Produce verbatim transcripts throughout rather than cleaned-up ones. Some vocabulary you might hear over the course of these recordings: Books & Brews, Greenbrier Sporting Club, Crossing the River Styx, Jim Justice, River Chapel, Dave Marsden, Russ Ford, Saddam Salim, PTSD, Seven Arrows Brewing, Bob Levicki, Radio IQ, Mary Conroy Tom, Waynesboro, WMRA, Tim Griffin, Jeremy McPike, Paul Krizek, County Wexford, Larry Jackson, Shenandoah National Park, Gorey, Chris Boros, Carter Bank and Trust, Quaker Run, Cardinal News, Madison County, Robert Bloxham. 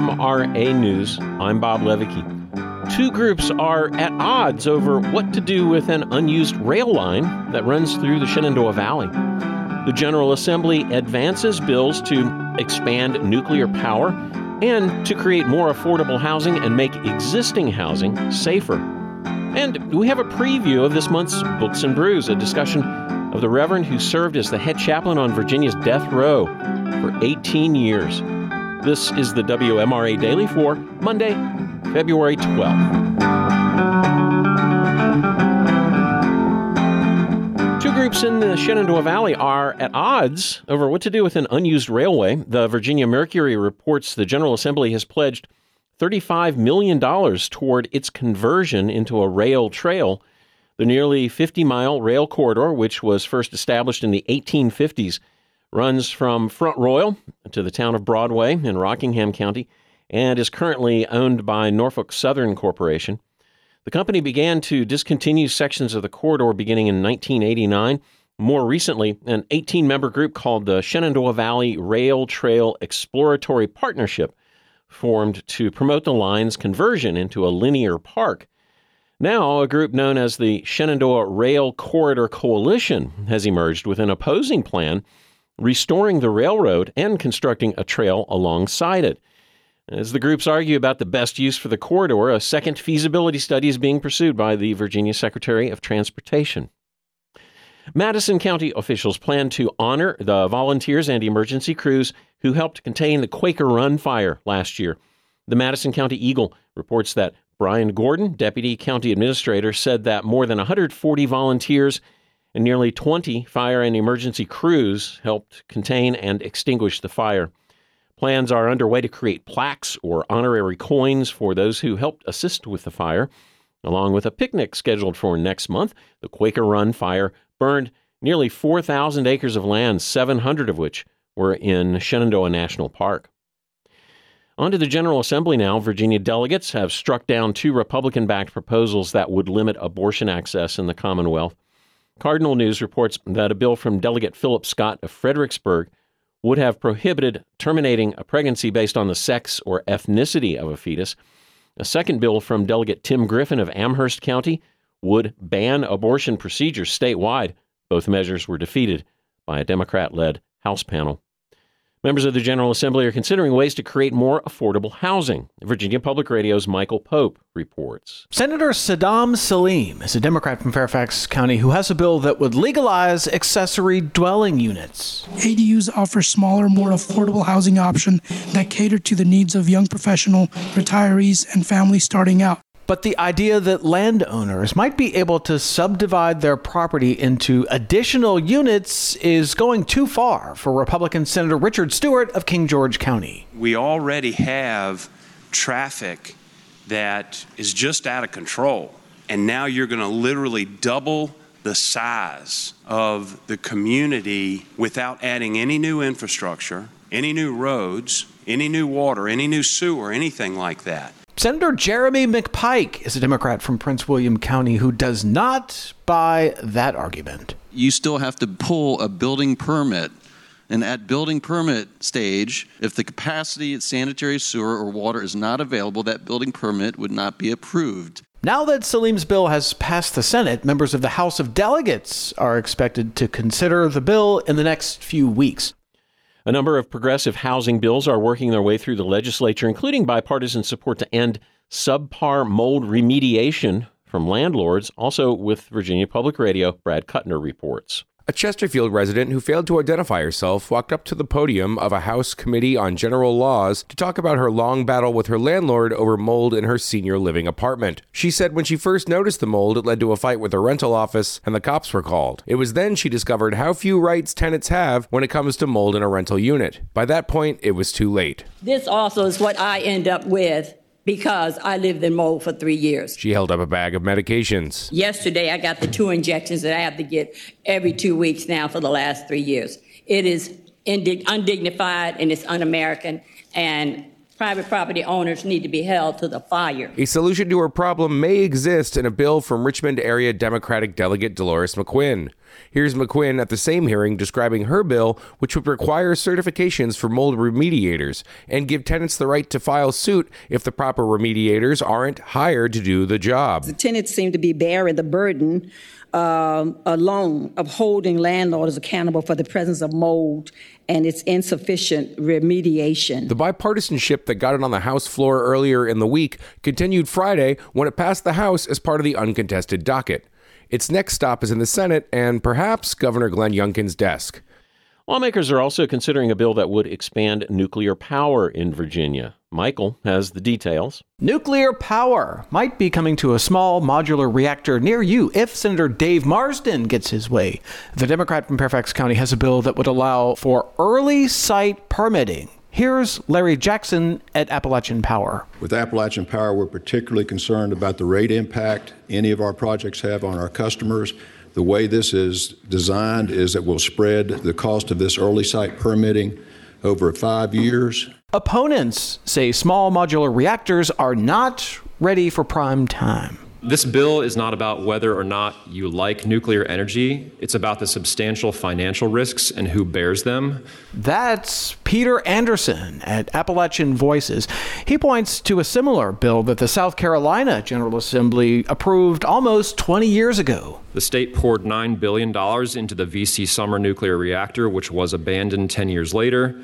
W M R A News. I'm Bob Levicki. Two groups are at odds over what to do with an unused rail line that runs through the Shenandoah Valley. The General Assembly advances bills to expand nuclear power and to create more affordable housing and make existing housing safer. And we have a preview of this month's Books and Brews, a discussion of the Reverend who served as the head chaplain on Virginia's death row for eighteen years. This is the W M R A Daily for Monday, February twelfth. Two groups in the Shenandoah Valley are at odds over what to do with an unused railway. The Virginia Mercury reports the General Assembly has pledged thirty-five million dollars toward its conversion into a rail trail. The nearly fifty-mile rail corridor, which was first established in the eighteen fifties, runs from Front Royal to the town of Broadway in Rockingham County and is currently owned by Norfolk Southern Corporation. The company began to discontinue sections of the corridor beginning in nineteen eighty-nine. More recently, an eighteen-member group called the Shenandoah Valley Rail Trail Exploratory Partnership formed to promote the line's conversion into a linear park. Now, a group known as the Shenandoah Rail Corridor Coalition has emerged with an opposing plan, restoring the railroad and constructing a trail alongside it. As the groups argue about the best use for the corridor, a second feasibility study is being pursued by the Virginia Secretary of Transportation. Madison County officials plan to honor the volunteers and emergency crews who helped contain the Quaker Run fire last year. The Madison County Eagle reports that Brian Gordon, deputy county administrator, said that more than one hundred forty volunteers and nearly twenty fire and emergency crews helped contain and extinguish the fire. Plans are underway to create plaques or honorary coins for those who helped assist with the fire, along with a picnic scheduled for next month. The Quaker Run fire burned nearly four thousand acres of land, seven hundred of which were in Shenandoah National Park. On to the General Assembly now. Virginia delegates have struck down two Republican-backed proposals that would limit abortion access in the Commonwealth. Cardinal News reports that a bill from Delegate Philip Scott of Fredericksburg would have prohibited terminating a pregnancy based on the sex or ethnicity of a fetus. A second bill from Delegate Tim Griffin of Amherst County would ban abortion procedures statewide. Both measures were defeated by a Democrat-led House panel. Members of the General Assembly are considering ways to create more affordable housing. Virginia Public Radio's Michael Pope reports. Senator Saddam Salim is a Democrat from Fairfax County who has a bill that would legalize accessory dwelling units. A D Us offer smaller, more affordable housing options that cater to the needs of young professional, retirees, and families starting out. But the idea that landowners might be able to subdivide their property into additional units is going too far for Republican Senator Richard Stewart of King George County. We already have traffic that is just out of control, and now you're going to literally double the size of the community without adding any new infrastructure, any new roads, any new water, any new sewer, anything like that. Senator Jeremy McPike is a Democrat from Prince William County who does not buy that argument. You still have to pull a building permit, and at building permit stage, if the capacity of sanitary sewer or water is not available, that building permit would not be approved. Now that Salim's bill has passed the Senate, members of the House of Delegates are expected to consider the bill in the next few weeks. A number of progressive housing bills are working their way through the legislature, including bipartisan support to end subpar mold remediation from landlords. Also with Virginia Public Radio, Brad Kuttner reports. A Chesterfield resident who failed to identify herself walked up to the podium of a House Committee on General Laws to talk about her long battle with her landlord over mold in her senior living apartment. She said when she first noticed the mold, it led to a fight with the rental office and the cops were called. It was then she discovered how few rights tenants have when it comes to mold in a rental unit. By that point, it was too late. This also is what I end up with, because I lived in mold for three years. She held up a bag of medications. Yesterday, I got the two injections that I have to get every two weeks now for the last three years. It is indig- undignified and it's un-American, and private property owners need to be held to the fire. A solution to her problem may exist in a bill from Richmond area Democratic delegate Dolores McQuinn. Here's McQuinn at the same hearing describing her bill, which would require certifications for mold remediators and give tenants the right to file suit if the proper remediators aren't hired to do the job. The tenants seem to be bearing the burden um, alone of holding landlords accountable for the presence of mold and its insufficient remediation. The bipartisanship that got it on the House floor earlier in the week continued Friday when it passed the House as part of the uncontested docket. Its next stop is in the Senate and perhaps Governor Glenn Youngkin's desk. Lawmakers are also considering a bill that would expand nuclear power in Virginia. Michael has the details. Nuclear power might be coming to a small modular reactor near you if Senator Dave Marsden gets his way. The Democrat from Fairfax County has a bill that would allow for early site permitting. Here's Larry Jackson at Appalachian Power. With Appalachian Power, we're particularly concerned about the rate impact any of our projects have on our customers. The way this is designed is that we'll spread the cost of this early site permitting over five years. Opponents say small modular reactors are not ready for prime time. This bill is not about whether or not you like nuclear energy. It's about the substantial financial risks and who bears them. That's Peter Anderson at Appalachian Voices. He points to a similar bill that the South Carolina General Assembly approved almost twenty years ago. The state poured nine billion dollars into the V C Summer nuclear reactor, which was abandoned ten years later.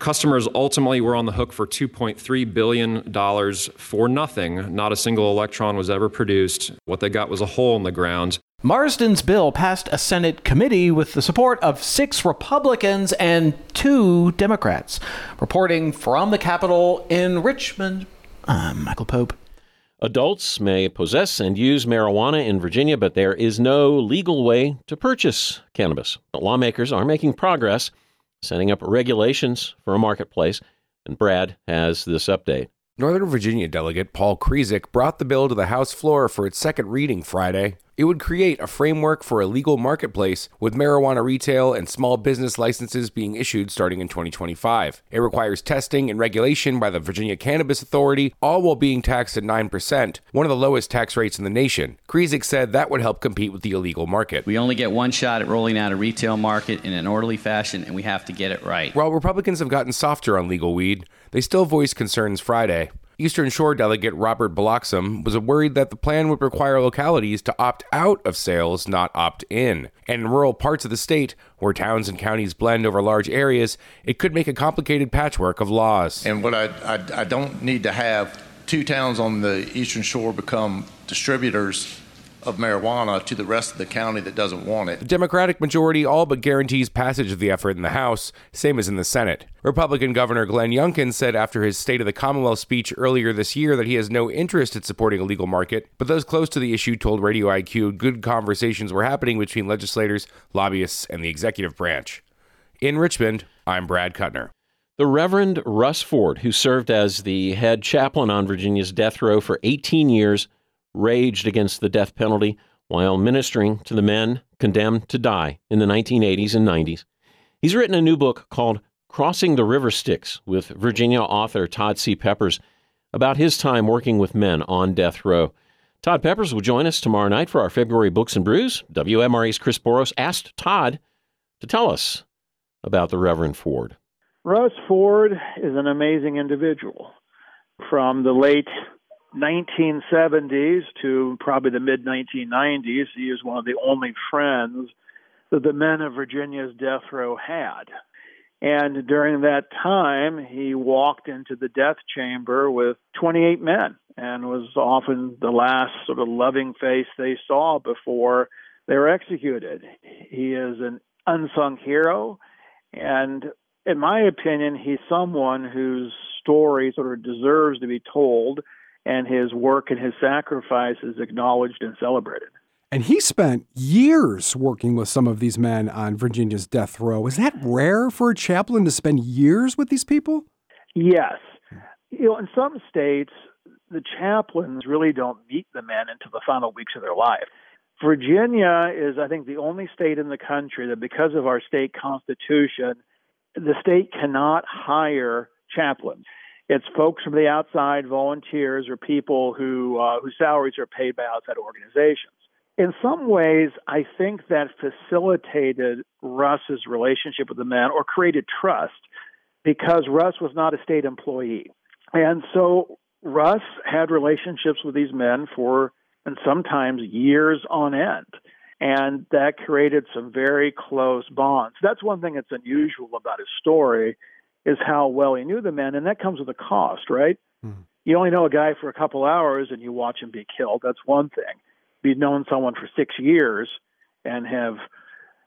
Customers ultimately were on the hook for two point three billion dollars for nothing. Not a single electron was ever produced. What they got was a hole in the ground. Marsden's bill passed a Senate committee with the support of six Republicans and two Democrats. Reporting from the Capitol in Richmond, I'm Michael Pope. Adults may possess and use marijuana in Virginia, but there is no legal way to purchase cannabis. But lawmakers are making progress, setting up regulations for a marketplace, and Brad has this update. Northern Virginia delegate Paul Krizek brought the bill to the House floor for its second reading Friday. It would create a framework for a legal marketplace, with marijuana retail and small business licenses being issued starting in twenty twenty-five. It requires testing and regulation by the Virginia Cannabis Authority, all while being taxed at nine percent, one of the lowest tax rates in the nation. Krizek said that would help compete with the illegal market. We only get one shot at rolling out a retail market in an orderly fashion, and we have to get it right. While Republicans have gotten softer on legal weed, they still voiced concerns Friday. Eastern Shore delegate Robert Bloxham was worried that the plan would require localities to opt out of sales, not opt in. And in rural parts of the state, where towns and counties blend over large areas, it could make a complicated patchwork of laws. And what I, I, I don't need to have two towns on the Eastern Shore become distributors of marijuana to the rest of the county that doesn't want it. The Democratic majority all but guarantees passage of the effort in the House, same as in the Senate. Republican Governor Glenn Youngkin said after his State of the Commonwealth speech earlier this year that he has no interest in supporting a legal market, but those close to the issue told Radio I Q good conversations were happening between legislators, lobbyists, and the executive branch. In Richmond, I'm Brad Kuttner. The Reverend Russ Ford, who served as the head chaplain on Virginia's death row for eighteen years, raged against the death penalty while ministering to the men condemned to die in the nineteen eighties and nineties. He's written a new book called Crossing the River Styx with Virginia author Todd C. Peppers about his time working with men on death row. Todd Peppers will join us tomorrow night for our February Books and Brews. W M R A's Chris Boros asked Todd to tell us about the Reverend Ford. Russ Ford is an amazing individual. From the late nineteen seventies to probably the mid nineteen nineties, he is one of the only friends that the men of Virginia's death row had. And during that time, he walked into the death chamber with twenty-eight men and was often the last sort of loving face they saw before they were executed. He is an unsung hero, and in my opinion, he's someone whose story sort of deserves to be told, and his work and his sacrifice is acknowledged and celebrated. And he spent years working with some of these men on Virginia's death row. Is that rare for a chaplain to spend years with these people? Yes. You know, in some states, the chaplains really don't meet the men until the final weeks of their life. Virginia is, I think, the only state in the country that, because of our state constitution, the state cannot hire chaplains. It's folks from the outside, volunteers or people who uh, whose salaries are paid by outside organizations. In some ways, I think that facilitated Russ's relationship with the men or created trust, because Russ was not a state employee. And so Russ had relationships with these men for, and sometimes years on end. And that created some very close bonds. That's one thing that's unusual about his story, is how well he knew the men. And that comes with a cost, right? Mm-hmm. You only know a guy for a couple hours and you watch him be killed. That's one thing. You've known someone for six years and have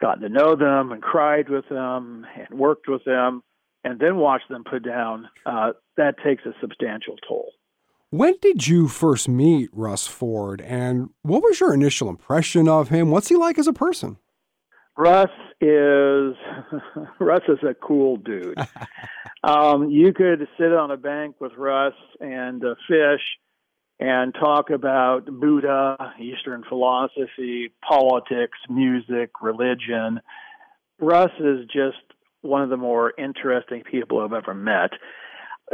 gotten to know them and cried with them and worked with them and then watched them put down. Uh, that takes a substantial toll. When did you first meet Russ Ford, and what was your initial impression of him? What's he like as a person? Russ is Russ is a cool dude. um, you could sit on a bank with Russ and uh, fish and talk about Buddha, Eastern philosophy, politics, music, religion. Russ is just one of the more interesting people I've ever met.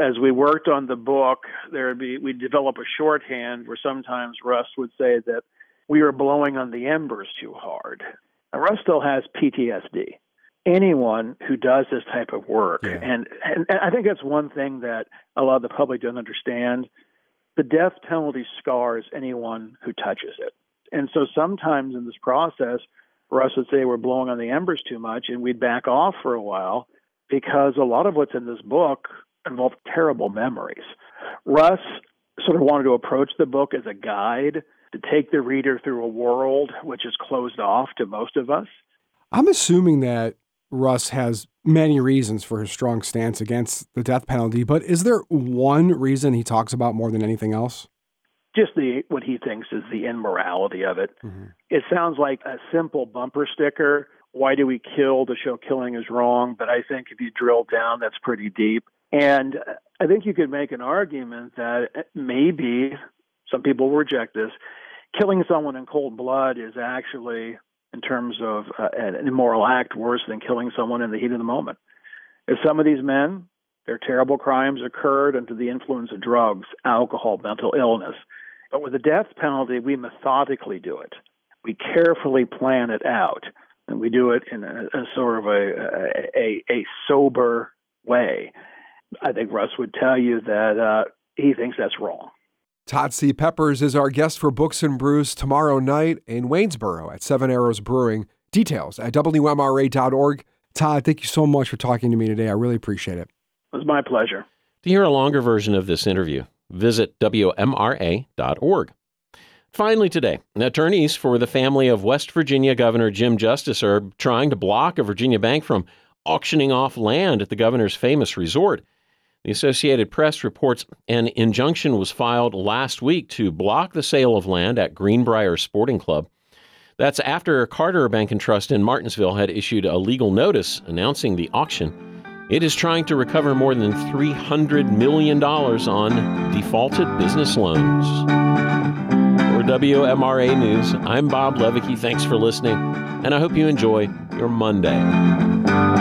As we worked on the book, there would be we'd develop a shorthand where sometimes Russ would say that we were blowing on the embers too hard. Now, Russ still has P T S D. Anyone who does this type of work, yeah. and, and and I think that's one thing that a lot of the public don't understand. The death penalty scars anyone who touches it. And so sometimes in this process, Russ would say we're blowing on the embers too much, and we'd back off for a while, because a lot of what's in this book involved terrible memories. Russ sort of wanted to approach the book as a guide to take the reader through a world which is closed off to most of us. I'm assuming that Russ has many reasons for his strong stance against the death penalty, but is there one reason he talks about more than anything else? Just the what he thinks is the immorality of it. Mm-hmm. It sounds like a simple bumper sticker. Why do we kill to show killing is wrong? But I think if you drill down, that's pretty deep. And I think you could make an argument that maybe, some people will reject this, killing someone in cold blood is actually, in terms of uh, an immoral act, worse than killing someone in the heat of the moment. If some of these men, their terrible crimes occurred under the influence of drugs, alcohol, mental illness. But with the death penalty, we methodically do it. We carefully plan it out, and we do it in a, a sort of a, a, a sober way. I think Russ would tell you that uh, he thinks that's wrong. Todd C. Peppers is our guest for Books and Brews tomorrow night in Waynesboro at Seven Arrows Brewing. Details at W M R A dot org. Todd, thank you so much for talking to me today. I really appreciate it. It was my pleasure. To hear a longer version of this interview, visit W M R A dot org. Finally today, attorneys for the family of West Virginia Governor Jim Justice are trying to block a Virginia bank from auctioning off land at the governor's famous resort. The Associated Press reports an injunction was filed last week to block the sale of land at Greenbrier Sporting Club. That's after Carter Bank and Trust in Martinsville had issued a legal notice announcing the auction. It is trying to recover more than three hundred million dollars on defaulted business loans. For W M R A News, I'm Bob Levicki. Thanks for listening, and I hope you enjoy your Monday.